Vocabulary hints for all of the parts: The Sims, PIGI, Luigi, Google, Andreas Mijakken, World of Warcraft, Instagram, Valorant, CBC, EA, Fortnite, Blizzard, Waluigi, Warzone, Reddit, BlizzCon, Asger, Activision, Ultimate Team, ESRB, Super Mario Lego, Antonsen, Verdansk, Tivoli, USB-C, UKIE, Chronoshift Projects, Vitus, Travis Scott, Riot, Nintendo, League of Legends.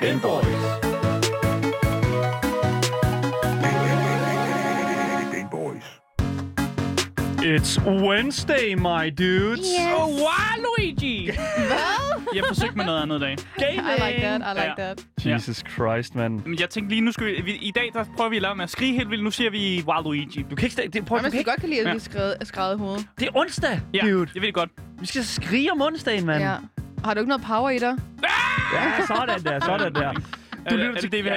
Game Boys. It's Wednesday, my dudes. Yes. Oh, wow, Luigi! Hvad? Jeg forsøgte med noget andet i dag. Gaming! I like that. Jesus Christ, man. Jeg tænkte lige, nu skal vi... I dag, der prøver vi at lave med at skrige helt vildt. Nu siger vi, wow, Luigi. Du kan ikke... Man skal godt kan lide, at vi skræder i hovedet. Det er onsdag, dude. Jeg ved det godt. Vi skal skrige om onsdagen, mand. Ja. Har du ikke noget power i dig? Ja, sådan der. Du lytter til det, vi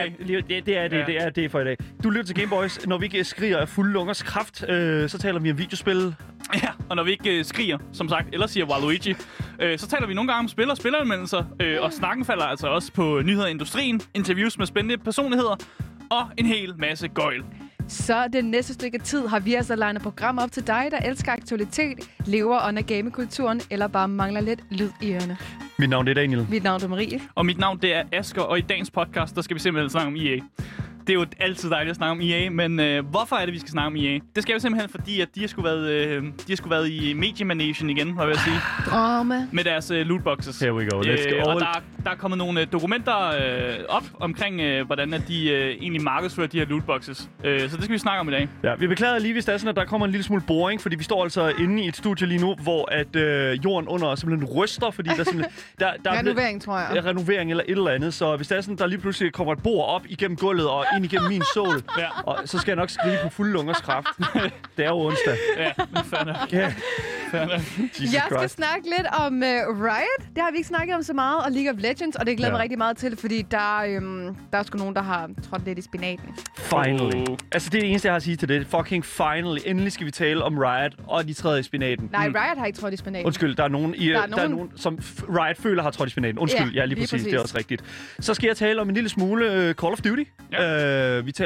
det er for i dag. Du lytter til Game Boys. Når vi ikke skriger af fulde lungers kraft, så taler vi om videospil. Ja, og når vi ikke skriger, som sagt, eller siger Waluigi, så taler vi nogle gange om spil og spilleranmeldelser. Og snakken falder altså også på nyheder i industrien, interviews med spændende personligheder og en hel masse gøjl. Så det næste stykke tid har vi altså legnet program op til dig, der elsker aktualitet, lever under gamekulturen eller bare mangler lidt lyd i ørerne. Mit navn er Daniel. Mit navn er Marie. Og mit navn det er Asger, og i dagens podcast, der skal vi simpelthen snakke om EA. Det er jo altid dejligt at snakke om EA, men hvorfor er det, vi skal snakke om EA? Det skal vi simpelthen, fordi at de har sgu været, i mediemanagen igen, hvad vil jeg sige. Drama. Med deres lootboxes. Here we go, let's go. Og der er kommet nogle dokumenter op omkring, hvordan at de egentlig markedsfører de her lootboxes. Så det skal vi snakke om i dag. Ja, vi beklager lige, hvis det er sådan, at der kommer en lille smule boring, fordi vi står altså inde i et studie lige nu, hvor at jorden under os simpelthen ryster, fordi der simpelthen... Der renovering, tror jeg. Renovering eller et eller andet, så hvis det er sådan, der lige pludselig kommer et bord op igennem gulvet og ind igennem min sol, og så skal jeg nok skrive på fuld lungers kraft. Det er jo onsdag. Ja, fair nok. Jeg skal snakke lidt om Riot. Det har vi ikke snakket om så meget, og League of Legends, og det glæder mig rigtig meget til, fordi der er sgu nogen, der har trådt lidt i spinaten. Finally. Altså, det er det eneste, jeg har at sige til det. Fucking finally. Endelig skal vi tale om Riot, og de træder i spinaten. Nej, Riot har ikke trådt i spinaten. Undskyld, der er nogen, som Riot føler har trådt i spinaten. Undskyld, ja, lige præcis. Det er også rigtigt. Så skal jeg tale om en lille smule Call of Duty. Ja.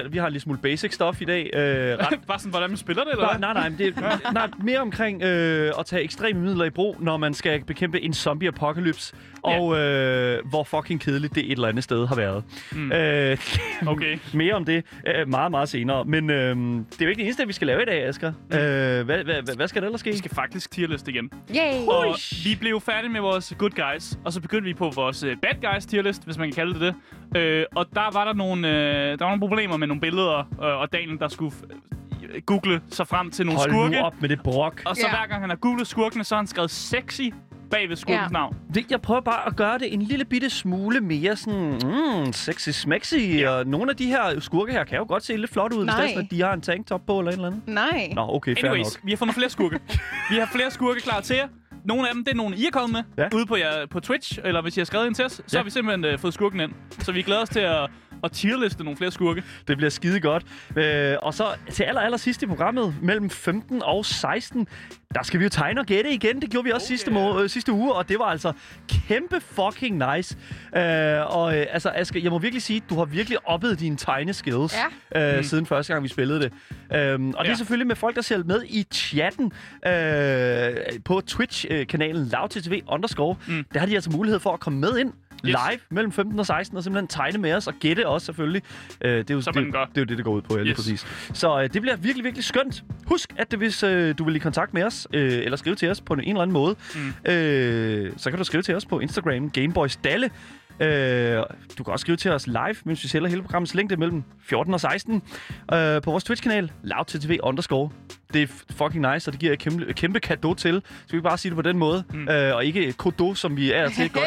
Vi har en lille smule basic stuff i dag. Bare sådan, hvordan man spiller det, eller hvad? Nej, men det er mere omkring at tage ekstreme midler i brug, når man skal bekæmpe en zombie-apocalypse, og hvor fucking kedeligt det et eller andet sted har været. Okay. Mere om det meget, meget senere. Men det er jo ikke det eneste, vi skal lave i dag, Asger. Hvad skal der ellers ske? Vi skal faktisk tierliste igen. Yay! Og vi blev færdige med vores good guys, og så begyndte vi på vores bad guys tierlist, hvis man kan kalde det det. Og der var nogle problemer med nogle billeder, og Daniel, der skulle google sig frem til nogle skurke. Hold nu op med det brok. Og så hver gang han har googlet skurkene, så har han skrevet sexy bag ved skurkens navn. Jeg prøver bare at gøre det en lille bitte smule mere sådan sexy-smexy. Ja. Og nogle af de her skurke her kan jo godt se lidt flot ud, hvis det er, at de har en tanktop på eller et eller andet. Nej. Nå, okay, fair nok. Vi har fundet flere skurke. Vi har flere skurke klar til jer. Nogle af dem, det er nogle, I er kommet med ude på Twitch, eller hvis I har skrevet ind til os, så har vi simpelthen fået skurken ind. Så vi glæder os til at tierliste nogle flere skurke. Det bliver skide godt. Og så til aller sidst i programmet, mellem 15 og 16, der skal vi jo tegne og gætte igen. Det gjorde vi også sidste uge, og det var altså kæmpe fucking nice. Altså, Asger, jeg må virkelig sige, du har virkelig oppet dine tegneskills siden første gang, vi spillede det. Og det er selvfølgelig med folk, der ser med i chatten på Twitch-kanalen lavttv_. Der har de altså mulighed for at komme med ind live mellem 15 og 16, og simpelthen tegne med os og gætte os selvfølgelig. Det er jo det, det går ud på, lige præcis. Så det bliver virkelig, virkelig skønt. Husk, at hvis du vil i kontakt med os, eller skrive til os på en eller anden måde, så kan du skrive til os på Instagram, Gameboys Dalle. Du kan også skrive til os live, mens vi sælger hele programmets længde mellem 14 og 16 på vores Twitch-kanal, lavttv_. Det er fucking nice, og det giver et kæmpe cadeau til. Skal vi bare sige det på den måde? Og ikke kodo, som vi er til godt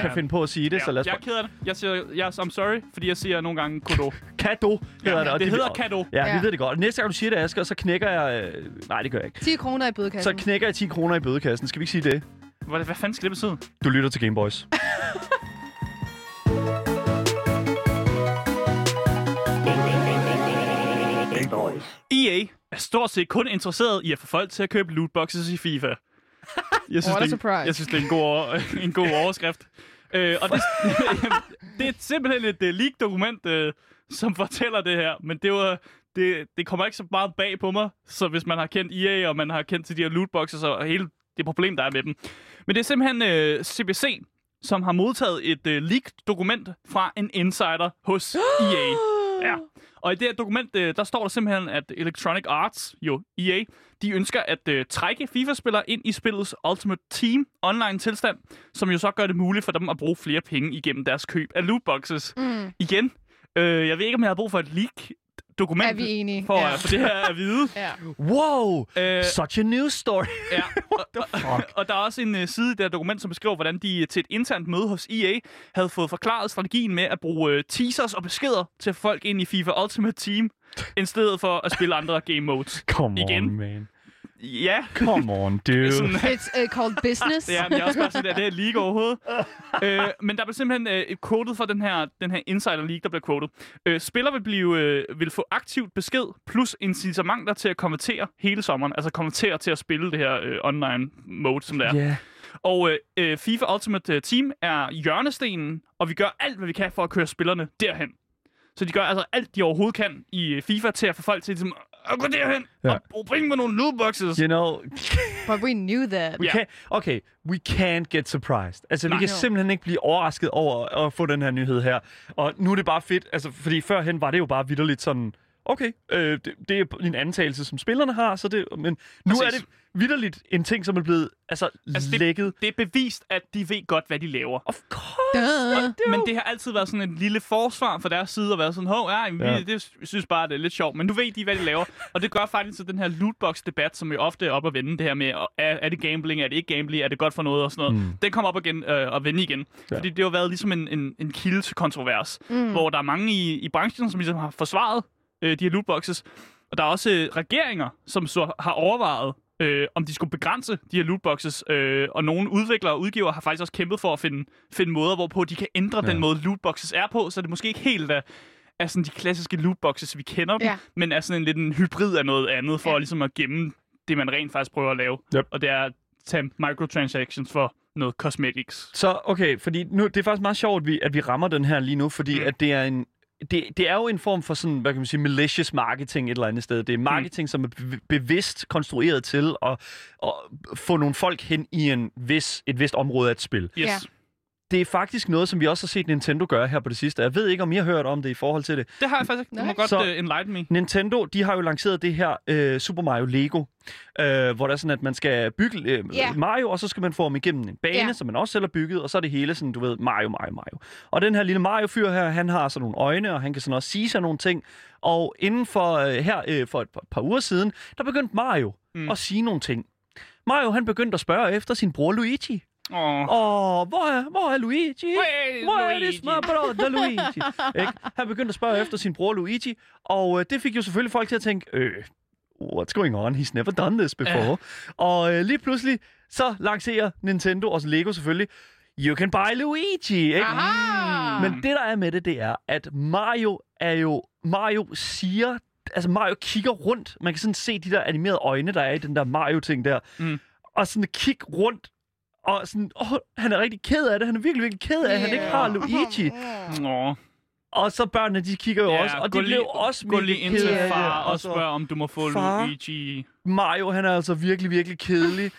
kan finde på at sige det. Ja. Så lad os jeg keder det. Jeg siger, I'm sorry, fordi jeg siger nogle gange kodo. Cadeau hedder det. Og det hedder cadeau. Ja, vi ved det godt. Næste gang, du siger det, Asger, så knækker jeg... Nej, det gør jeg ikke. 10 kroner i bødekassen. Så knækker jeg 10 kroner i bødekassen. Skal vi ikke sige det? Hvad fanden skal det betyde? Du lytter til Game Boys. EA er stort set kun interesseret i at få folk til at købe lootboxes i FIFA. Jeg synes, det er en god overskrift. Og det er simpelthen et leak-dokument, som fortæller det her. Men det kommer ikke så meget bag på mig, så hvis man har kendt EA, og man har kendt til de her lootboxes og hele det problem, der er med dem. Men det er simpelthen CBC, som har modtaget et leak-dokument fra en insider hos EA. Ja. Og i det her dokument, der står der simpelthen, at Electronic Arts, jo EA, de ønsker at trække FIFA-spillere ind i spillets Ultimate Team online-tilstand, som jo så gør det muligt for dem at bruge flere penge igennem deres køb af lootboxes. Mm. Igen, jeg ved ikke, om jeg har brug for et leak dokument for, ja, for det her at vide. Ja. Wow! Such a news story! Ja. Og der er også en side i det her dokument, som beskriver, hvordan de til et internt møde hos EA havde fået forklaret strategien med at bruge teasers og beskeder til folk ind i FIFA Ultimate Team, i stedet for at spille andre game modes. Come on, igen, man. Ja. Yeah. Come on, dude. Sådan, it's called business. Ja, men jeg har også bare set, at det her league overhovedet. Men der blev simpelthen quoted fra den her insider league, der blev quoted. Spiller vil få aktivt besked, plus incitamenter til at konvertere hele sommeren. Altså konvertere til at spille det her online mode, som det er. Yeah. Og FIFA Ultimate Team er hjørnestenen, og vi gør alt, hvad vi kan for at køre spillerne derhen. Så de gør altså alt, de overhovedet kan i FIFA til at få folk til ligesom, at gå derhen og bringe mig nogle lootboxes. You know. But we knew that. We can't get surprised. Altså, vi kan simpelthen ikke blive overrasket over at få den her nyhed her. Og nu er det bare fedt, altså, fordi førhen var det jo bare vitterligt sådan, okay, det er en antagelse, som spillerne har, så det, men nu er det vitterligt en ting, som er blevet lækket. Det er bevist, at de ved godt, hvad de laver. Of course! Men det har altid været sådan en lille forsvar for deres side, og været sådan, det synes bare, det er lidt sjovt, men nu ved de, hvad de laver. Og det gør faktisk så den her lootbox-debat, som jo ofte er op at vende, det her med, er det gambling, er det ikke gambling, er det godt for noget, og sådan noget. Mm. Den kommer op igen, og vende igen. Ja. Fordi det har været ligesom en kilde til kontrovers, hvor der er mange i branchen, som ligesom har forsvaret de her lootboxes. Og der er også regeringer, som så har overvejet, om de skulle begrænse de her lootboxes. Og nogle udviklere og udgivere har faktisk også kæmpet for at finde måder, hvorpå de kan ændre den måde, lootboxes er på, så det måske ikke helt er sådan de klassiske lootboxes, vi kender dem, men er sådan en lidt en hybrid af noget andet, for ligesom at gemme det, man rent faktisk prøver at lave. Yep. Og det er at tage microtransactions for noget cosmetics. Så okay, fordi nu, det er faktisk meget sjovt, at vi rammer den her lige nu, fordi at det er en... Det er jo en form for sådan, hvad kan man sige, malicious marketing et eller andet sted. Det er marketing, som er bevidst konstrueret til at få nogle folk hen i et vist område af et spil. Yes. Yeah. Det er faktisk noget, som vi også har set Nintendo gøre her på det sidste. Jeg ved ikke, om I har hørt om det i forhold til det. Det har jeg faktisk. Det må godt enlighten me. Nintendo, de har jo lanceret det her Super Mario Lego, hvor der er sådan, at man skal bygge Mario, og så skal man få ham igennem en bane, som man også selv har bygget, og så er det hele sådan, du ved, Mario. Og den her lille Mario-fyr her, han har sådan nogle øjne, og han kan sådan også sige sådan nogle ting. Og inden for for et par uger siden, der begyndte Mario at sige nogle ting. Mario, han begyndte at spørge efter sin bror Luigi. Hvor er Luigi? Hvor er det små bror Luigi? Ikke? Han begyndte at spørge efter sin bror Luigi, og det fik jo selvfølgelig folk til at tænke, what's going on? He's never done this before. Og lige pludselig, så lancerer Nintendo og Lego selvfølgelig, you can buy Luigi! Ikke? Men det, der er med det er, at Mario siger, altså Mario kigger rundt. Man kan sådan se de der animerede øjne, der er i den der Mario-ting der. Mm. Og sådan kigge rundt. Og sådan, han er rigtig ked af det. Han er virkelig, virkelig ked af, at han ikke har Luigi. Og så børnene, de kigger jo også. Og de blev også virkelig ked af det. Og spørger, om du må få far, Luigi. Mario, han er altså virkelig, virkelig kedelig.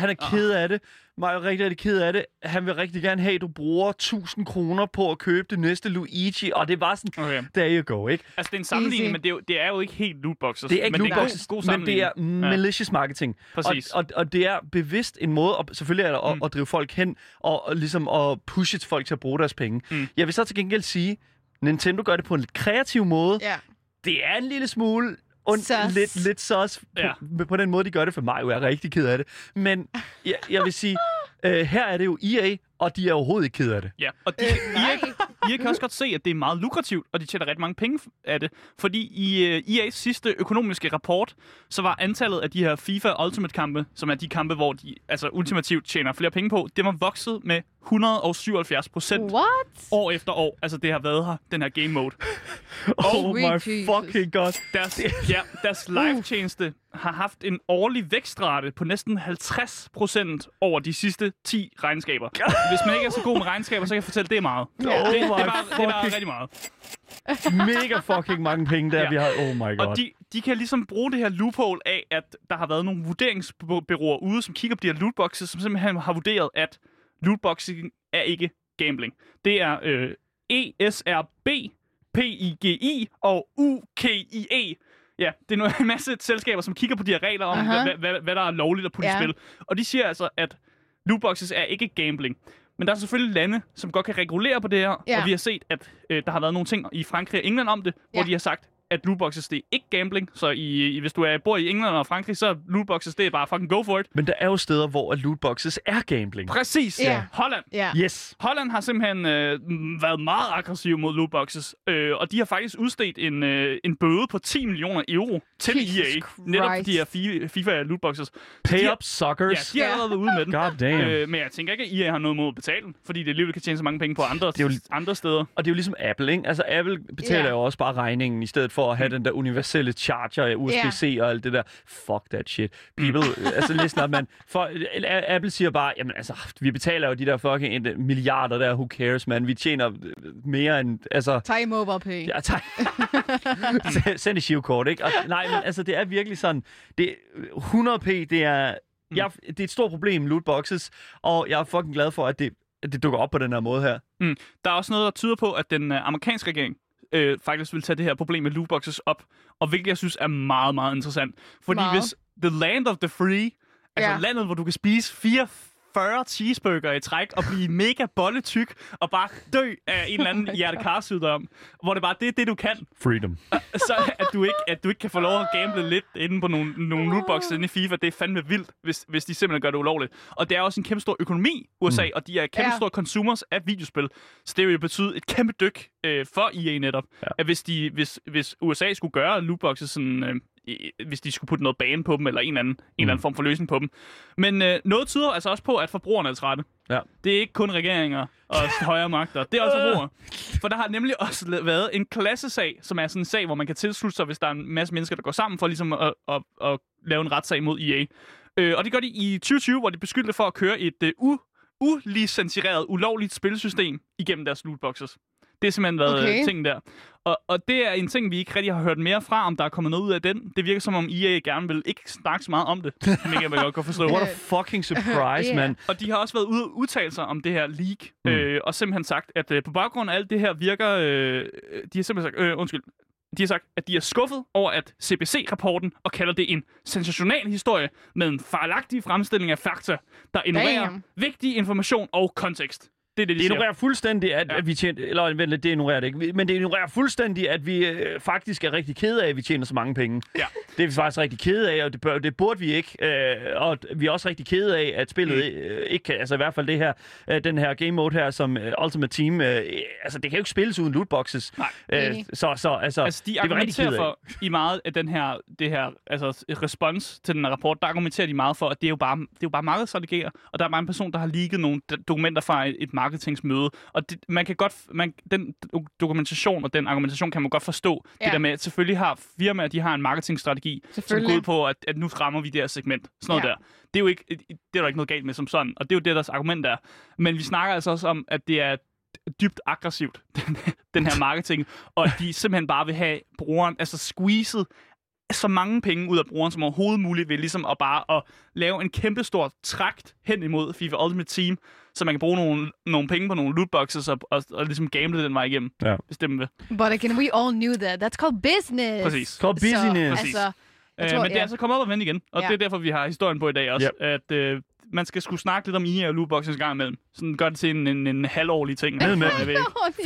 Han er ked af det. Mario er rigtig, rigtig ked af det. Han vil rigtig gerne have, at du bruger 1000 kroner på at købe det næste Luigi. Og det var sådan, there you go, ikke? Altså, det er en sammenligning, men det er jo ikke helt lootboxes. Det er ikke lootboxes, men det er malicious marketing. Præcis. Og det er bevidst en måde, og selvfølgelig er der at drive folk hen, og ligesom at pushe folk til at bruge deres penge. Jeg vil så til gengæld sige, Nintendo gør det på en lidt kreativ måde. Yeah. Det er en lille smule... lidt sus på den måde, de gør det, for Mario er rigtig ked af det. Men jeg vil sige, her er det jo EA, og de er overhovedet ikke ked af det. Ja, og EA kan også godt se, at det er meget lukrativt, og de tjener ret mange penge af det. Fordi i EA's sidste økonomiske rapport, så var antallet af de her FIFA Ultimate-kampe, som er de kampe, hvor de altså ultimativt tjener flere penge på, det var vokset med 177% år efter år. Altså det har været her, den her game mode. Oh my fucking god. Deres live-tjeneste har haft en årlig vækstrate på næsten 50% over de sidste 10 regnskaber. Hvis man ikke er så god med regnskaber, så kan jeg fortælle, at det er meget. Det er bare rigtig meget. Mega fucking mange penge, vi har. Oh my god. Og de kan ligesom bruge det her loophole af, at der har været nogle vurderingsbureauer ude, som kigger på de her lootboxes, som simpelthen har vurderet, at lootboxing er ikke gambling. Det er ESRB, PIGI og UKIE. Ja, det er en masse selskaber, som kigger på de her regler om, hvad der er lovligt at putte i spil. Og de siger altså, at lootboxes er ikke gambling. Men der er selvfølgelig lande, som godt kan regulere på det her. Ja. Og vi har set, at der har været nogle ting i Frankrig og England om det, hvor de har sagt, at lootboxes, det er ikke gambling. Så hvis du bor i England og Frankrig, så er lootboxes, det er bare fucking go for it. Men der er jo steder, hvor lootboxes er gambling. Præcis. Yeah. Holland. Yeah. Yes. Holland har simpelthen været meget aggressiv mod lootboxes. Og de har faktisk udstedt en bøde på 10 millioner euro til EA. Netop de her FIFA lootboxes. Pay up, suckers. Ja, de har allerede været ude med den. God damn. Men jeg tænker ikke, at EA har noget mod at betale den, fordi det alligevel kan tjene så mange penge på andre steder. Og det er jo ligesom Apple, ikke? Altså Apple betaler jo også bare regningen i stedet for at have den der universelle charger, USB-C og alt det der. Fuck that shit. People, altså listen up, man. Apple siger bare, jamen altså, vi betaler jo de der fucking milliarder der, who cares, man. Vi tjener mere end, altså... Tag mobile pay. Ja, tag. Send et shivkort, ikke? Og, nej, men altså, det er virkelig sådan, det 100p, det er... det er et stort problem, lootboxes, og jeg er fucking glad for, at det dukker op på den her måde her. Mm. Der er også noget, der tyder på, at den amerikanske regering faktisk vil tage det her problem med lootboxes op, og hvilket jeg synes er meget, meget interessant. Fordi hvis the land of the free, altså landet, hvor du kan spise 40 cheeseburger i træk og blive mega bolletyk og bare dø af en eller anden hjertekarsygdom, hvor det bare det er det, du kan. Freedom. Så at du ikke kan få lov at gamble lidt inde på nogle lootboxes inde i FIFA, det er fandme vildt, hvis de simpelthen gør det ulovligt. Og det er også en kæmpe stor økonomi, USA, og de er kæmpe store consumers af videospil. Så det vil jo betyde et kæmpe dyk for EA netop, at hvis USA skulle gøre lootboxes sådan... hvis de skulle putte noget bane på dem, eller en eller anden form for løsning på dem. Men noget tyder altså også på, at forbrugerne er trætte. Ja. Det er ikke kun regeringer og højere magter, det er også forbrugere. For der har nemlig også været en klassesag, som er sådan en sag, hvor man kan tilslutte sig, hvis der er en masse mennesker, der går sammen for ligesom at lave en retssag mod EA. Og det gør de i 2020, hvor de beskyldte for at køre et ulicensureret, ulovligt spilsystem igennem deres lootboxes. Det er simpelthen været ting der. Og det er en ting, vi ikke rigtig har hørt mere fra, om der er kommet noget ud af den. Det virker som om EA gerne vil ikke snakke så meget om det. Men jeg kan godt forstå. What a fucking surprise, man. Og de har også været ude og udtale sig om det her leak. Og simpelthen sagt, at på baggrund af alt det her virker... de har simpelthen sagt... De har sagt, at de er skuffet over, at CBC-rapporten og kalder det en sensational historie med en fejlagtig fremstilling af fakta, der ignorerer vigtig information og kontekst. Det ignorerer fuldstændig, at vi tjener... Eller vent lidt, det ignorerer det ikke. Men det ignorerer fuldstændig, at vi faktisk er rigtig kede af, at vi tjener så mange penge. Ja. Det er vi faktisk rigtig kede af, og det burde vi ikke. Og vi er også rigtig kede af, at spillet ikke kan... Altså i hvert fald det her, den her game mode her, som Ultimate Team... altså det kan jo ikke spilles uden lootboxes. Nej. Så de argumenterer for i meget af den her... Det her altså respons til den her rapport, der argumenterer de meget for, at det er jo bare markedsstrategier. Og der er bare en person, der har leaget nogle dokumenter fra et marketingsmøde, og det, man kan godt den dokumentation og den argumentation kan man godt forstå, det der med, at selvfølgelig har firmaer, de har en marketingstrategi, som går ud på, at nu rammer vi det her segment, sådan noget der. Det er jo ikke, det er der ikke noget galt med som sådan, og det er jo det, deres argument er. Men vi snakker altså også om, at det er dybt aggressivt, den her marketing, og de simpelthen bare vil have brugeren, altså squeezet så mange penge ud af brugeren som overhovedet muligt, ved ligesom at bare at lave en kæmpe stor trakt hen imod FIFA Ultimate Team, så man kan bruge nogle penge på nogle lootboxes og ligesom gamble den vej igennem, hvis det vil. But again, we all knew that. That's called business. Præcis. Called business. Så, altså, tror, men det er altså kommet op og vende igen, og det er derfor, vi har historien på i dag også, at man skal sgu snakke lidt om EA og lootboxes gang imellem. Sådan gør det til en halvårlig ting. Ned med dem.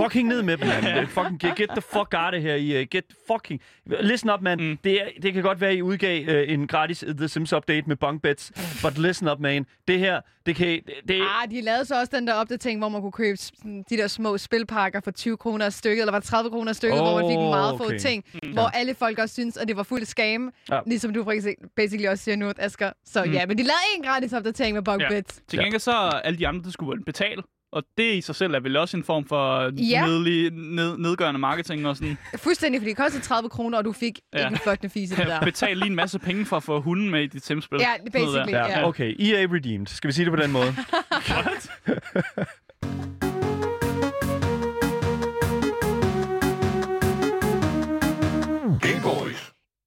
Fucking ned med dem, man. Fucking get the fuck out of her, EA. Get fucking... Listen up, man. Det kan godt være, I udgav en gratis The Sims update med bunk beds. But listen up, man. Det her, det kan... de lavede så også den der opdatering, hvor man kunne købe de der små spilpakker for 20 kroner stykket, eller var 30 kroner stykket, hvor man fik meget få ting. Hvor alle folk også synes, at det var fuldt skam. Ligesom du basically også siger nu, Asger. Så men de lavede en gratis opdatering med bunk beds. Til gengæld så alle de andre, der skulle betale, og det i sig selv er vel også en form for nedgørende marketing og sådan. Fuldstændig, fordi det kostede 30 kroner, og du fik ikke en flotne fise der. Betal lige en masse penge for at få hunden med i dit Sims-spil. Ja, basically, ja. Okay, EA redeemed. Skal vi sige det på den måde?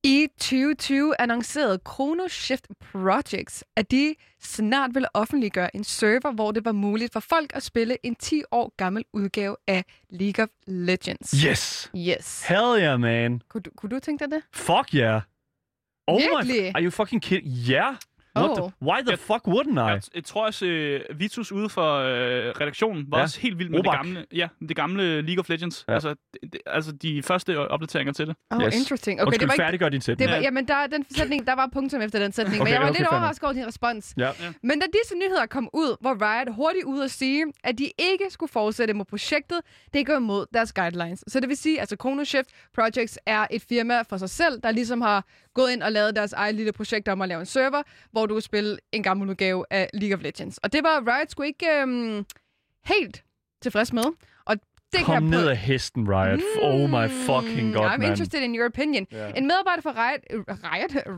I 2020 2020 annoncerede Chronoshift Projects, at de snart ville offentliggøre en server, hvor det var muligt for folk at spille en 10 år gammel udgave af League of Legends. Yes! Yes. Hell yeah, man! Kunne du tænke dig det? Fuck yeah! Oh virkelig? Are you fucking kidding? Yeah! Why the fuck wouldn't I? Jeg tror også, Vitus ude for redaktionen var også helt vild med det gamle League of Legends. Ja. Altså de første opdateringer til det. Interesting. Okay, det var færdiggør din sætning. Jamen, den sætning, der var punktum efter den sætning, men jeg var lidt overrasket over din respons. Ja. Ja. Men da disse nyheder kom ud, var Riot hurtigt ude at sige, at de ikke skulle fortsætte med projektet. Det går imod deres guidelines. Så det vil sige, altså Chronoshift Projects er et firma for sig selv, der ligesom har gået ind og lavet deres eget lille projekt om at lave en server, hvor du kan spille en gammel udgave af League of Legends. Og det var Riot sgu ikke helt tilfreds med. Og det kom ned af hesten, Riot. Oh my fucking god, I'm interested in your opinion. Yeah. En medarbejder for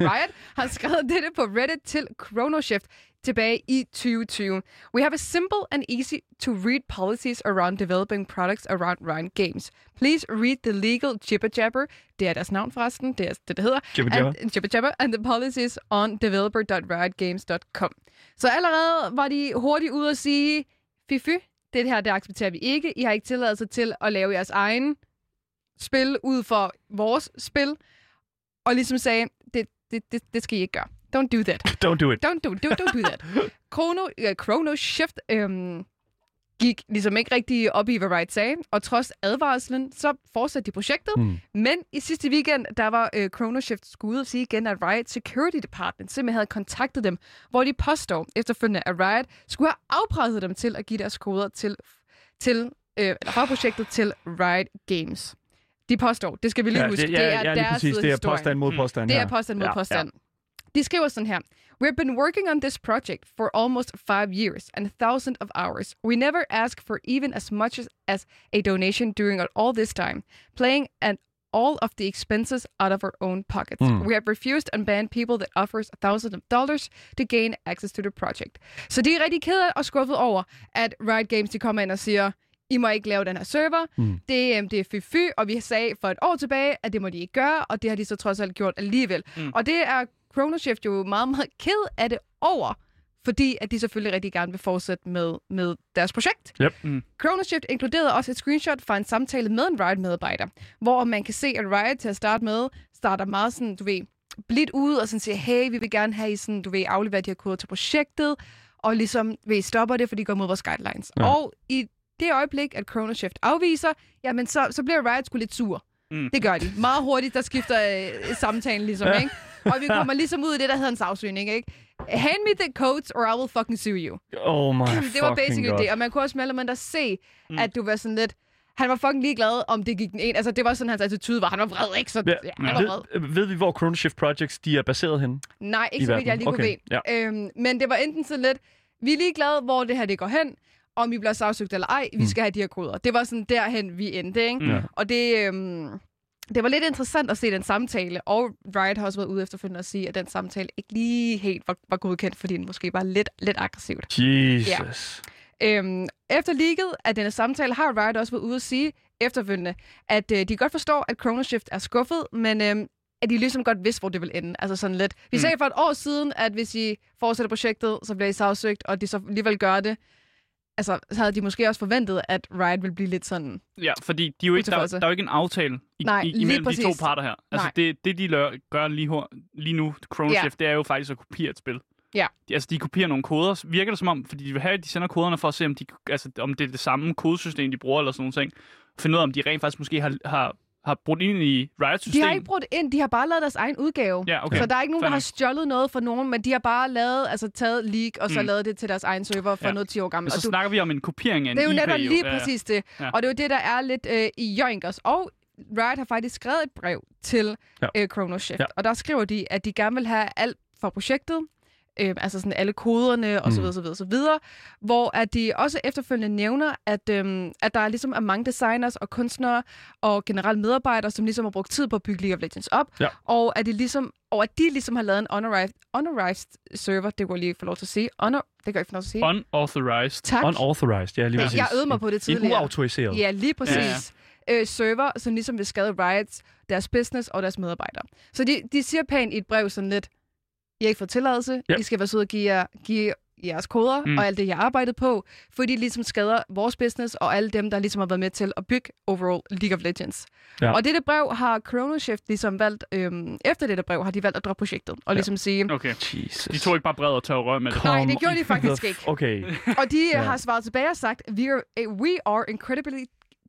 Riot har skrevet dette på Reddit til Chronoshift tilbage i 2020. We have a simple and easy to read policies around developing products around Riot Games. Please read the legal jibber-jabber. Det er deres navn forresten. Det er det hedder. Jibber-jabber. And the policies on developer.riotgames.com. Så allerede var de hurtigt ude at sige, det her, det accepterer vi ikke. I har ikke tilladelse til at lave jeres egen spil ud for vores spil. Og ligesom sagde, det skal I ikke gøre. Don't do that. Don't do that. Chronoshift gik ligesom ikke rigtig op i, hvad Riot sagde, og trods advarslen, så fortsatte de projektet. Men i sidste weekend, der var Chronoshift skulle ud og sige igen, at Riot Security Department simpelthen havde kontaktet dem, hvor de påstår efterfølgende, at Riot skulle have afpresset dem til at give deres koder fra projektet til Riot Games. De påstår, det skal vi lige huske, det er deres side af historien. Det er påstand mod påstand. Ja. De skriver sådan her. We've been working on this project for almost 5 years and thousands of hours. We never asked for even as much as a donation during all this time, playing and all of the expenses out of our own pockets. We have refused and banned people that offers thousands of dollars to gain access to the project. Så de er rigtig kede og skuffet over, at Riot Games de kommer ind og siger, I må ikke lave den her server. Det er fy, og vi sagde for et år tilbage, at det må de ikke gøre, og det har de så trods alt gjort alligevel. Og det er Chronoshift jo meget, meget ked af det over, fordi at de selvfølgelig rigtig gerne vil fortsætte med deres projekt. Chronoshift inkluderede også et screenshot fra en samtale med en Riot-medarbejder, hvor man kan se, at Riot til at starte med starter meget sådan, blidt ude og sådan siger, hey, vi vil gerne have I sådan, aflevere de her koder til projektet, og ligesom, stopper det, fordi de går mod vores guidelines. Og i det øjeblik, at Chronoshift afviser, jamen så bliver Riot sgu lidt sur. Det gør de. Meget hurtigt, der skifter samtalen ligesom, ikke? Og vi kommer ligesom ud i det, der hedder en sagsøgning, ikke? Hand me the codes, or I will fucking sue you. Oh my fucking god. Det var basically det, og man kunne også mellem andre se, at du var sådan lidt... Han var fucking ligeglad, om det gik den ene. Altså, det var sådan, hans attitude var. Han var vred, ikke? Så, han var vred. Ved vi, hvor Chronoshift Projects, de er baseret henne? Nej, ikke så vidt jeg lige kunne ved. Men det var enten sådan lidt, vi er ligeglade, hvor det her det går hen, om vi bliver sagsøgt eller ej, vi skal have de her koder. Det var sådan derhen, vi endte, ikke? Og det... Det var lidt interessant at se den samtale, og Riot har også været ude efterfølgende at sige, at den samtale ikke lige helt var godkendt, fordi den måske var lidt aggressivt. Jesus. Ja. Efter leaget af denne samtale har Riot også været ude at sige efterfølgende, at de godt forstår, at Chronoshift er skuffet, men at de ligesom godt vidste, hvor det ville ende. Altså sådan lidt. Vi sagde for et år siden, at hvis I fortsætter projektet, så bliver I sagsøgt, og de så alligevel gør det. Altså, så havde de måske også forventet, at Riot ville blive lidt sådan... Ja, fordi de er jo ikke, der er jo ikke en aftale imellem de to parter her. Altså, det de gør lige nu, Chronoshift, det er jo faktisk at kopiere et spil. Ja. Altså, de kopierer nogle koder, virker det som om, fordi de vil have, at de sender koderne for at se, om det er det samme kodesystem, de bruger, eller sådan nogle ting. Finde ud af, om de rent faktisk måske har brudt ind i Riot-systemet. De har ikke brudt ind, de har bare lavet deres egen udgave. Ja, okay. Så der er ikke nogen, der har stjålet noget fra nogen, men de har bare lavet, taget leak, og så lavet det til deres egen server for noget 10 år gammel. Men så snakker vi om en kopiering af en IP. Det er jo netop lige præcis det. Ja. Og det er jo det, der er lidt i jønkers. Og Riot har faktisk skrevet et brev til Chronoshift, og der skriver de, at de gerne vil have alt fra projektet, altså sådan alle koderne, og så videre, hvor at de også efterfølgende nævner, at der ligesom er mange designers og kunstnere og generelt medarbejdere, som ligesom har brugt tid på at bygge League of Legends op, og at de ligesom, har lavet en unauthorized server, det går lige for lov til at sige, det kan jeg ikke få lov til at sige. Unauthorized. Tak. Unauthorized, ja lige præcis. Jeg øvede mig på det tidligere. En uautoriseret. Ja, lige præcis. server, som ligesom vil skade Riots, deres business og deres medarbejdere. Så de siger pænt i et brev sådan lidt, I har ikke fået tilladelse, I skal være søde og give jeres koder og alt det, I har arbejdet på, fordi de ligesom skader vores business og alle dem, der ligesom har været med til at bygge overall League of Legends. Ja. Og dette brev har Chronoshift ligesom valgt, efter dette brev har de valgt at droppe projektet og ligesom sige... Okay, Jesus. De tog ikke bare brevet og tørrede røven med det. Nej, det gjorde de faktisk ikke. Okay. Og de har svaret tilbage og sagt, we are incredibly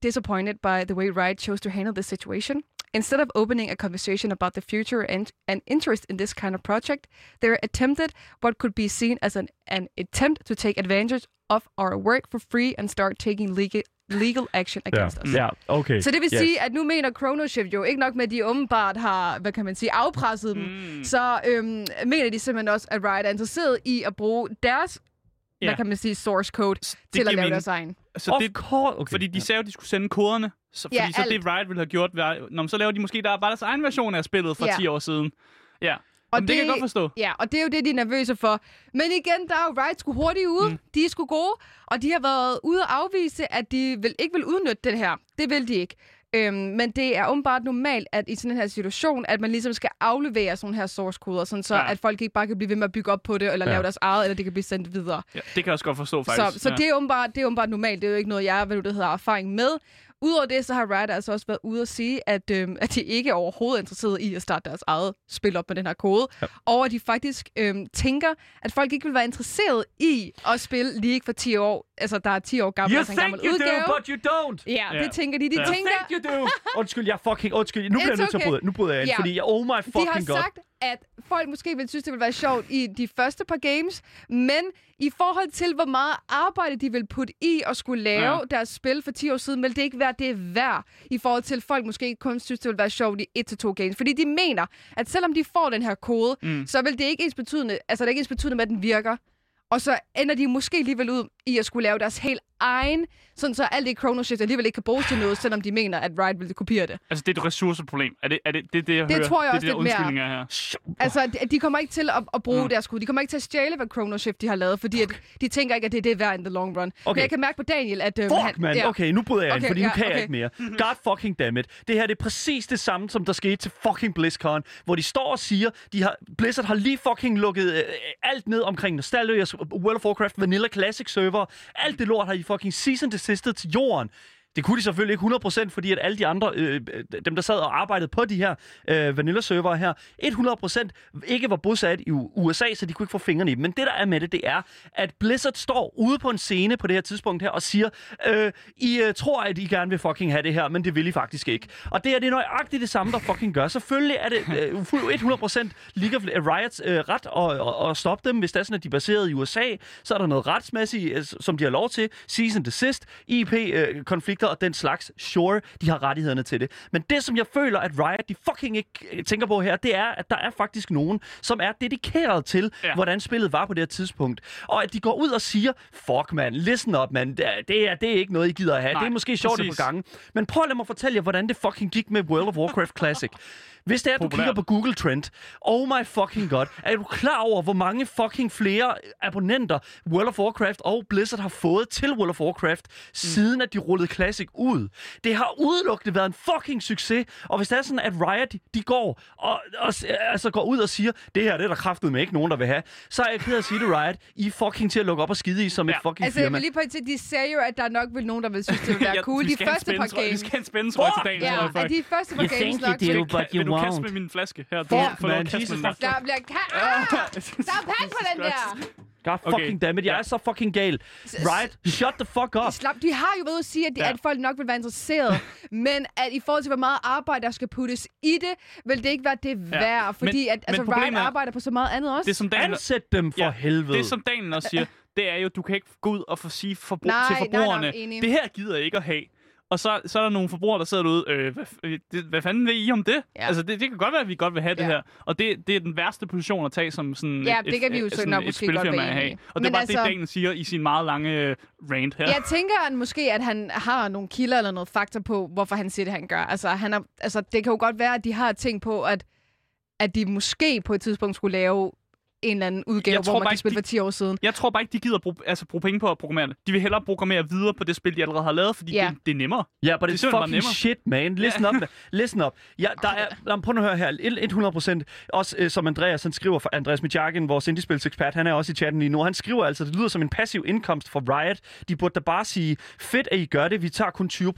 disappointed by the way Riot chose to handle this situation. Instead of opening a conversation about the future and interest in this kind of project, they attempted what could be seen as an attempt to take advantage of our work for free and start taking legal action against us. Yeah, okay. Så det vil sige, at nu mener Chronoshift jo ikke nok med, at de åbenbart har, hvad kan man sige, afpresset dem, så mener de simpelthen også, at Riot er interesseret i at bruge deres, hvad kan man sige, source code til at lave deres egen. Så det, okay. Fordi de sagde jo, at de skulle sende koderne. Så det Riot ville have gjort, når så laver de måske der bare deres egen version af spillet fra 10 år siden. Ja. Og det kan jeg godt forstå. Ja, og det er jo det, de er nervøse for. Men igen, der er jo Riot skulle hurtigt ude. De er sgu gode. Og de har været ude at afvise, at de ikke vil udnytte det her. Det vil de ikke. Men det er åbenbart normalt, at i sådan en her situation, at man ligesom skal aflevere sådan her source-koder, sådan så at folk ikke bare kan blive ved med at bygge op på det, eller lave deres eget, eller det kan blive sendt videre. Ja, det kan jeg også godt forstå, faktisk. Så det er åbenbart normalt. Det er jo ikke noget, jeg har erfaring med. Udover det, så har Riot altså også været ude at sige, at de ikke er overhovedet interesseret i at starte deres eget spil op med den her kode, og at de faktisk tænker, at folk ikke vil være interesseret i at spille League for 10 år. Altså, der er 10 år gammel, altså en gammel udgave. You think you do, but you don't! Ja, det tænker de. You think you do! Undskyld, jeg fucking... Undskyld, nu bliver jeg nødt til at bryde. Nu bryder jeg ind, fordi jeg... Oh my fucking god! De har sagt, at folk måske vil synes, det vil være sjovt i de første par games, men i forhold til, hvor meget arbejde de vil putte i at skulle lave deres spil for 10 år siden, vil det ikke være det værd, i forhold til, at folk måske kun synes, det vil være sjovt i 1-2 games. Fordi de mener, at selvom de får den her kode, så vil det ikke ensbetydende, altså det er ikke ensbetydende med, at den virker. Og så ender de måske alligevel ud i at skulle lave deres helt egen, sådan så alt det Chronoshift alligevel ikke kan bruges til noget, selvom de mener, at Riot ville kopiere det. Altså, det er et ressourceproblem. Er det, jeg hører? Det tror jeg også, det er lidt mere. Her. Altså, de kommer ikke til at bruge deres kode. De kommer ikke til at stjæle, hvad Chronoshift de har lavet, fordi at de tænker ikke, at det er det værd in the long run. Okay. Men jeg kan mærke på Daniel, at... Fuck, man! Ja. Okay, nu bryder jeg ind, fordi nu kan jeg ikke mere. God fucking dammit. Det her det er præcis det samme, som der skete til fucking BlizzCon, hvor de står og siger, Blizzard har lige fucking lukket alt ned omkring Nostalø, World of Warcraft, Vanilla Classic server, alt det lort har I fucking season desisted til jorden. Det kunne de selvfølgelig ikke 100%, fordi at alle de andre, dem der sad og arbejdede på de her Vanilla-servere her, 100% ikke var bosat i USA, så de kunne ikke få fingrene i dem. Men det der er med det er, at Blizzard står ude på en scene på det her tidspunkt her og siger, I tror, at I gerne vil fucking have det her, men det vil I faktisk ikke. Og det er nøjagtigt det samme, der fucking gør. Selvfølgelig er det 100% League of Riots ret at stoppe dem, hvis det er sådan, at de er baseret i USA. Så er der noget retsmæssigt, som de har lov til. Cease and desist, IP-konflikter, og den slags, sure, de har rettighederne til det. Men det, som jeg føler, at Riot, de fucking ikke tænker på her, det er, at der er faktisk nogen, som er dedikeret til, hvordan spillet var på det her tidspunkt. Og at de går ud og siger, fuck man, listen up man, det er ikke noget, I gider at have. Nej, det er måske sjovt på gangen. Men prøv at lade mig fortælle jer, hvordan det fucking gik med World of Warcraft Classic. Hvis det er, at du kigger på Google Trend, oh my fucking god, er du klar over, hvor mange fucking flere abonnenter World of Warcraft og Blizzard har fået til World of Warcraft, siden at de rullede Classic ud? Det har udelukkende været en fucking succes, og hvis det er sådan, at Riot, de går og altså går ud og siger, det her det er der kraftedeme med ikke nogen, der vil have, så er jeg ked af at sige det, Riot, I fucking til at lukke op og skide i som et fucking firma. Altså, jeg vil lige på til, de sagde jo, at der nok vil nogen, der vil synes, det vil være cool. De første par games. Vi skal have en spændetrøj til dagen. Ja, de første par games nok. Du kaster med min flaske her. Man, Jesus. Der bliver pænt på den der. God fucking dammit, jeg er så fucking gal. Right? Shut the fuck up. De har jo ved at sige, at folk nok vil være interesseret, men at i forhold til, hvor meget arbejde der skal puttes i det, vil det ikke være det værd, fordi Riot arbejder på så meget andet også. Ansæt dem for helvede. Det som Daniel også siger, det er jo, du kan ikke gå ud og sige til forbrugerne, det her gider jeg ikke at have. Og så er der nogle forbrugere, der sidder derude, hvad fanden ved I om det? Ja. Altså, det kan godt være, at vi godt vil have det her. Og det er den værste position at tage som sådan et spilfirma at have. Og det er bare det, Daniel siger i sin meget lange rant her. Jeg tænker måske, at han har nogle kilder eller noget faktor på, hvorfor han siger det, han gør. Altså, det kan jo godt være, at de har tænkt på, at de måske på et tidspunkt skulle lave en eller anden udgave, hvor man kan spille for 10 år siden. Jeg tror bare ikke, de gider bruge penge på at programmere det. De vil hellere programmere videre på det spil, de allerede har lavet, fordi det er nemmere. Ja, but it's fucking shit, man. Listen up. Ja, prøv nu at høre her. 100%. Også som Andreas, han skriver, for Andreas Mijakken, vores indiespilsekspert, han er også i chatten lige nu. Han skriver altså, det lyder som en passiv indkomst for Riot. De burde da bare sige, fedt at I gør det, vi tager kun 20%. Yeah.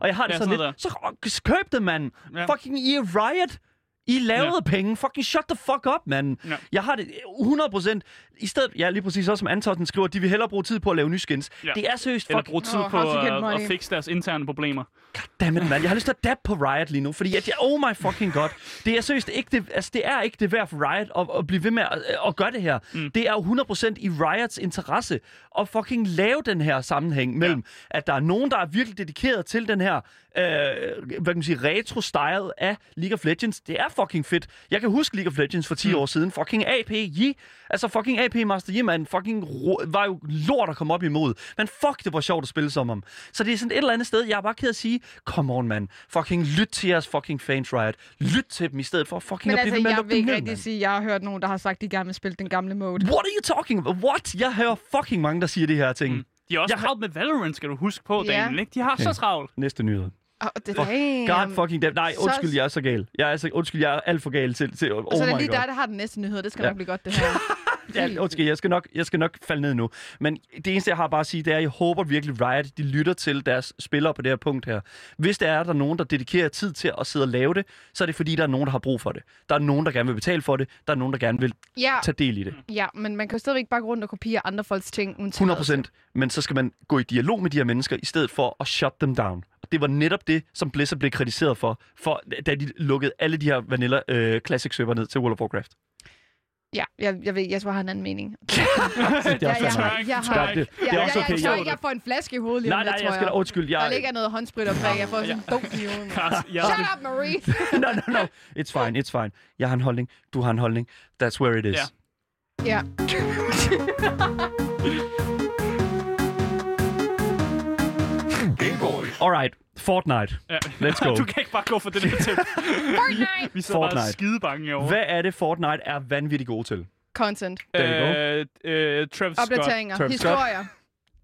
Og jeg har det sådan lidt, så køb det, mand. Yeah. Fucking I er Riot. I lavede penge. Fucking shut the fuck up, mand. Ja. Jeg har det 100%. I stedet, lige præcis også som Antonsen skriver, de vil hellere bruge tid på at lave nye skins. Ja. Det er seriøst fucking... Eller bruge tid på at fikse deres interne problemer. Goddammit, mand. Jeg har lyst til at dabbe på Riot lige nu, fordi oh my fucking god. Det er seriøst ikke det... Altså, det er ikke det værd for Riot at blive ved med at gøre det her. Mm. Det er jo 100% i Riots interesse at fucking lave den her sammenhæng mellem, at der er nogen, der er virkelig dedikeret til den her, hvad kan man sige, retro-style af League of Legends. Det er fucking fedt. Jeg kan huske League of Legends for 10 år siden. Fucking APJ. Altså fucking AP Master Yi, man. Fucking var jo lort at komme op imod. Men fuck, det var sjovt at spille som om. Så det er sådan et eller andet sted, jeg er bare ked at sige, come on, man. Fucking lyt til jeres fucking fans, Riot. Lyt til dem i stedet for fucking at blive med at lukke dem ned, jeg vil ikke rigtig sige, jeg har hørt nogen, der har sagt, de gerne vil spille den gamle mode. What are you talking about? What? Jeg hører fucking mange, der siger de her ting. Mm. De er også travlt med Valorant, skal du huske på, Daniel, ikke? De har så travlt. Næste nyhed. God fucking damn. Nej, undskyld, jeg er så gal. Jeg er alt for gal til oh my god. Så det er lige der har den næste nyhed. Det skal nok blive godt, det her. Undskyld, jeg skal nok falde ned nu. Men det eneste, jeg har bare at sige, det er, at jeg håber virkelig, Riot, de lytter til deres spillere på det her punkt her. Hvis der er nogen, der dedikerer tid til at sidde og lave det, så er det fordi, der er nogen, der har brug for det. Der er nogen, der gerne vil betale for det. Der er nogen, der gerne vil tage del i det. Ja, men man kan jo stadigvæk bare gå rundt og kopiere andre folks ting. 100%. Men så skal man gå i dialog med de her mennesker, i stedet for at shut them down. Det var netop det, som Blizzard blev kritiseret for da de lukkede alle de her vanilla classic server ned til World of Warcraft. Ja, jeg tror, jeg har en anden mening. Jeg får en flaske i hovedet lige om lidt, tror jeg. Der ligger noget håndsprit omkring, jeg får sådan en dunk i hovedet. Shut up, Marie! No. It's fine. Jeg har en holdning. Du har en holdning. That's where it is. Ja. Alright, Fortnite. Let's go. Du kan ikke bare gå for det der til. Fortnite! Vi sidder bare skidebange over. Hvad er det, Fortnite er vanvittigt gode til? Content. Travis Scott. Opdateringer. Historier.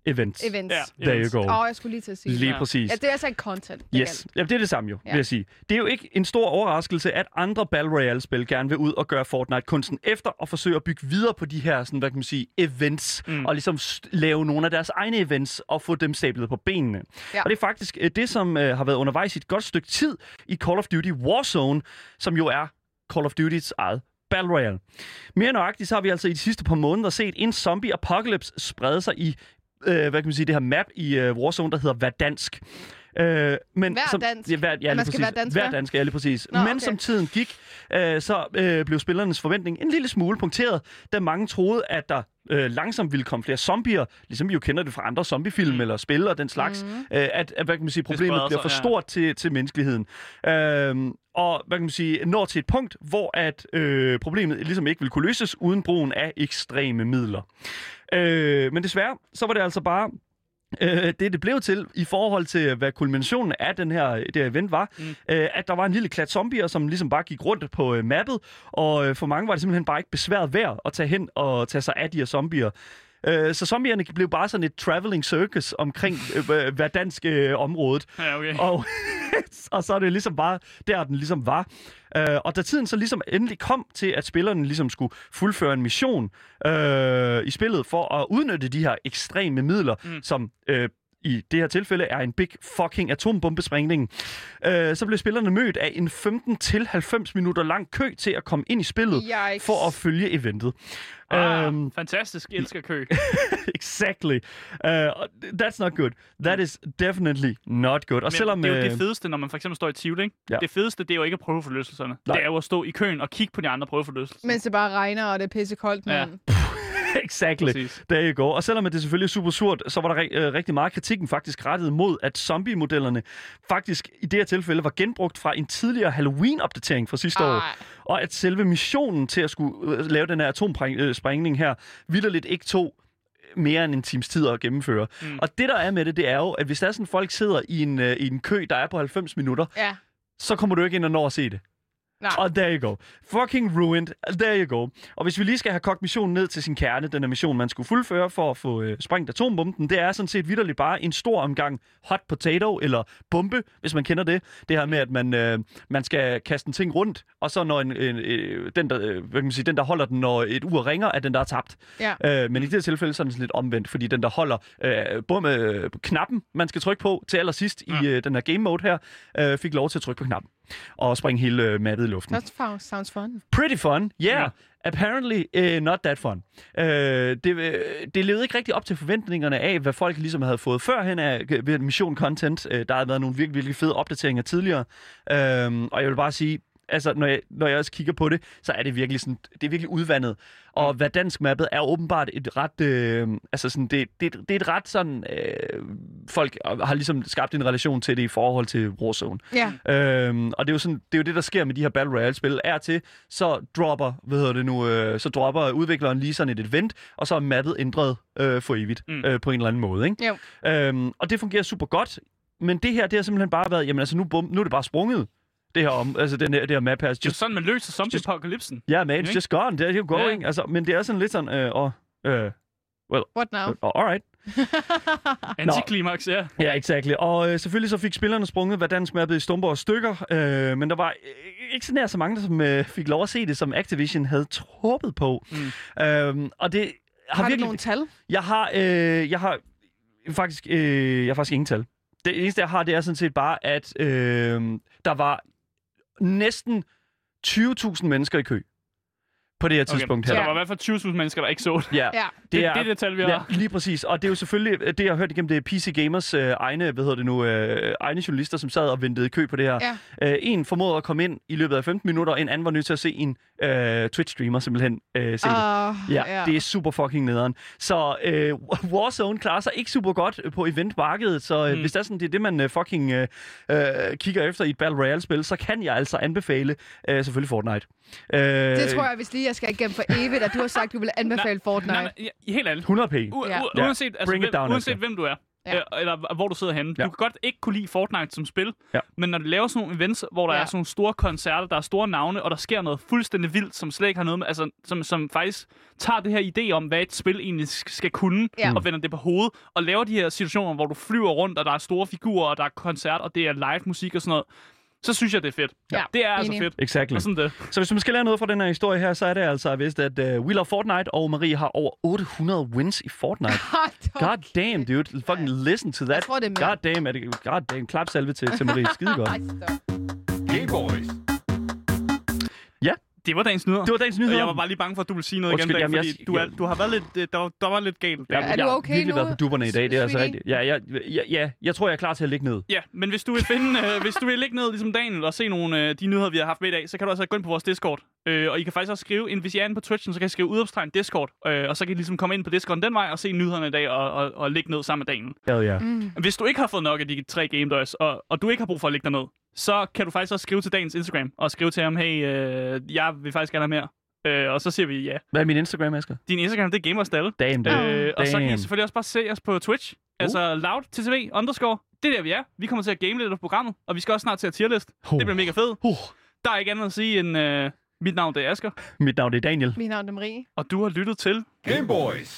Events. Yeah, there you go. Jeg skulle lige til at sige. Lige præcis. Ja, det er altså ikke content. Yes. Ja, det er det samme jo, vil jeg sige. Det er jo ikke en stor overraskelse, at andre Battle Royale-spil gerne vil ud og gøre Fortnite-kunsten efter og forsøge at bygge videre på de her, sådan, hvad kan man sige, events, og ligesom lave nogle af deres egne events og få dem stablet på benene. Ja. Og det er faktisk det, som har været undervejs i et godt stykke tid i Call of Duty Warzone, som jo er Call of Duty's eget Battle Royale. Mere nøjagtigt, så har vi altså i de sidste par måneder set en zombie apocalypse sprede sig i hvad kan man sige, det her map i Warzone, der hedder Verdansk. Verdansk? Verdansk, ja, lige præcis. Men som tiden gik, så blev spillernes forventning en lille smule punkteret, da mange troede, at der langsomt ville komme flere zombier, ligesom vi jo kender det fra andre zombiefilm eller spil og den slags, at hvad kan man sige, problemet bliver for stort til menneskeligheden. Og hvad kan man sige, når til et punkt, hvor at problemet ligesom ikke ville kunne løses uden brugen af ekstreme midler. Men desværre, så var det altså bare det blev til i forhold til, hvad kulminationen af det her event var, at der var en lille klat zombier, som ligesom bare gik rundt på mappet, og for mange var det simpelthen bare ikke besværet værd at tage hen og tage sig af de her zombier. Så zombierne blev bare sådan et traveling circus omkring Verdansk området. Ja, okay. Og så er det ligesom bare der, den ligesom var. Og da tiden så ligesom endelig kom til, at spillerne ligesom skulle fuldføre en mission i spillet for at udnytte de her ekstreme midler, som i det her tilfælde er en big fucking atombombesprængning, så blev spillerne mødt af en 15-90 minutter lang kø til at komme ind i spillet for at følge eventet. Fantastisk, elsker kø. Exactly. That's not good. That is definitely not good. Og selvom, det er jo det fedeste, når man for eksempel står i Tivoli, ikke? Ja. Det fedeste, det er jo ikke at prøve forlystelserne. Nej. Det er jo at stå i køen og kigge på de andre prøve forlystelser. Mens det bare regner, og det er pissekoldt, mand. Ja. Exactly. Der går. Og selvom det selvfølgelig er super surt, så var der rigtig meget kritikken faktisk rettet mod, at zombie-modellerne faktisk i det her tilfælde var genbrugt fra en tidligere Halloween-opdatering fra sidste år. Og at selve missionen til at skulle lave den her atomsprængning her, vitterligt ikke tog mere end en times tid at gennemføre. Og det der er med det er jo, at hvis der er sådan folk sidder i en kø, der er på 90 minutter, så kommer du ikke ind og når at se det. Nej. Og there you go. Fucking ruined. There you go. Og hvis vi lige skal have kogt missionen ned til sin kerne, den her mission, man skulle fuldføre for at få sprængt atombomben, det er sådan set vitterligt bare en stor omgang hot potato, eller bombe, hvis man kender det. Det her med, at man skal kaste en ting rundt, og så når den, der holder den, når et ur ringer, er den, der er tabt. Ja. Men i det tilfælde så er den sådan lidt omvendt, fordi den, der holder knappen, man skal trykke på til allersidst i den her game mode her, fik lov til at trykke på knappen og springe hele mappet i luften. That sounds fun. Pretty fun, yeah. Apparently not that fun. Det levede ikke rigtig op til forventningerne af, hvad folk ligesom havde fået førhen af mission content. Der havde været nogle virkelig, virkelig fede opdateringer tidligere. Og jeg vil bare sige, altså, når jeg også kigger på det, så er det virkelig sådan, det er virkelig udvandet. Og Verdansk-mappet er åbenbart et ret, det er et ret sådan, folk har ligesom skabt en relation til det i forhold til Warzone. Yeah. Og det er jo sådan, det er jo det, der sker med de her Battle Royale-spil. Så dropper udvikleren lige sådan et event, og så er mappet ændret for evigt på en eller anden måde, ikke? Yeah. Og det fungerer super godt, men det her, det har simpelthen bare været, jamen altså, nu er det bare sprunget. Det her det her map her. Det er sådan, man løser zombie-apokalypsen. Ja, yeah, man, it's just gone. There you go, yeah. Altså, men det er sådan lidt sådan, well, what now? All right. Antiklimaks, ja. Yeah. Ja, yeah, exactly. Og selvfølgelig så fik spillerne sprunget Verdansk-mappet i stumper og stykker, men der var ikke så nær så mange, der som fik lov at se det, som Activision havde truppet på. Og det har virkelig... Har du nogle tal? Jeg har faktisk ingen tal. Det eneste, jeg har, det er sådan set bare, at der var næsten 20.000 mennesker i kø på det her tidspunkt her. Så der var i hvert fald 20.000 mennesker, der ikke så det. Ja, det er det tal, vi har. Ja, lige præcis. Og det er jo selvfølgelig, det jeg har hørt igennem, det er PC Gamers egne journalister, som sad og ventede i kø på det her. Ja. En formåede at komme ind i løbet af 15 minutter, og en anden var nødt til at se en Twitch-streamer simpelthen se det. Ja, det er super fucking nederen. Så Warzone klarer sig ikke super godt på eventmarkedet, så hvis det er sådan, det er det, man fucking kigger efter i et Battle Royale-spil, så kan jeg altså anbefale selvfølgelig Fortnite. Det tror jeg, hvis lige jeg skal igennem for evigt, at du har sagt, du vil anbefale Fortnite. Nej, helt ærligt. 100p. Uanset hvem du er, eller hvor du sidder henne. Ja. Du kan godt ikke kunne lide Fortnite som spil, men når du laver sådan nogle events, hvor der er sådan nogle store koncerter, der er store navne, og der sker noget fuldstændig vildt, som slet ikke har noget med, altså som faktisk tager det her idé om, hvad et spil egentlig skal kunne, og vender det på hovedet, og laver de her situationer, hvor du flyver rundt, og der er store figurer, og der er koncert, og det er live musik og sådan noget. Så synes jeg, det er fedt. Ja. Det er altså fedt. Exactly. Og sådan det. Så hvis man skal lære noget fra den her historie her, så er det altså vist, at We Love Fortnite og Marie har over 800 wins i Fortnite. God damn, dude. Fucking listen to that. Jeg tror, det er God damn. Klap salve til Marie. Skide godt. Hey boys. Ja. Det var dagens nyheder. Jeg var bare lige bange for, at du ville sige noget igen, fordi du har været lidt, der var lidt galt. Ja, er du okay nu? Jeg har virkelig været på dupperne i dag, det er altså rigtigt. Ja, jeg tror, jeg er klar til at ligge ned. Ja, men hvis du vil ligge ned ligesom Daniel og se nogle af de nyheder, vi har haft med i dag, så kan du altså gå ind på vores Discord. Og I kan faktisk også skrive, hvis I er inde på Twitchen, så kan I skrive udopstegn Discord, og så kan I ligesom komme ind på Discord den vej og se nyhederne i dag og ligge ned sammen med Daniel. Hvis du ikke har fået nok af de 3 gamedøjs, og du ikke har brug for at ligge derned, så kan du faktisk også skrive til Daniels Instagram, og skrive til ham, hey, jeg vil faktisk gerne have mere. Og så siger vi ja. Hvad er min Instagram, Asger? Din Instagram, det er GamersDalle. Damn. Og så kan I selvfølgelig også bare se os på Twitch. Altså loud_tv_. Det er der, vi er. Vi kommer til at game lidt af programmet, og vi skal også snart til at tierlist. Det bliver mega fedt. Der er ikke andet at sige end, mit navn, det er Asger. Mit navn, det er Daniel. Mit navn, det er Marie. Og du har lyttet til Gameboys.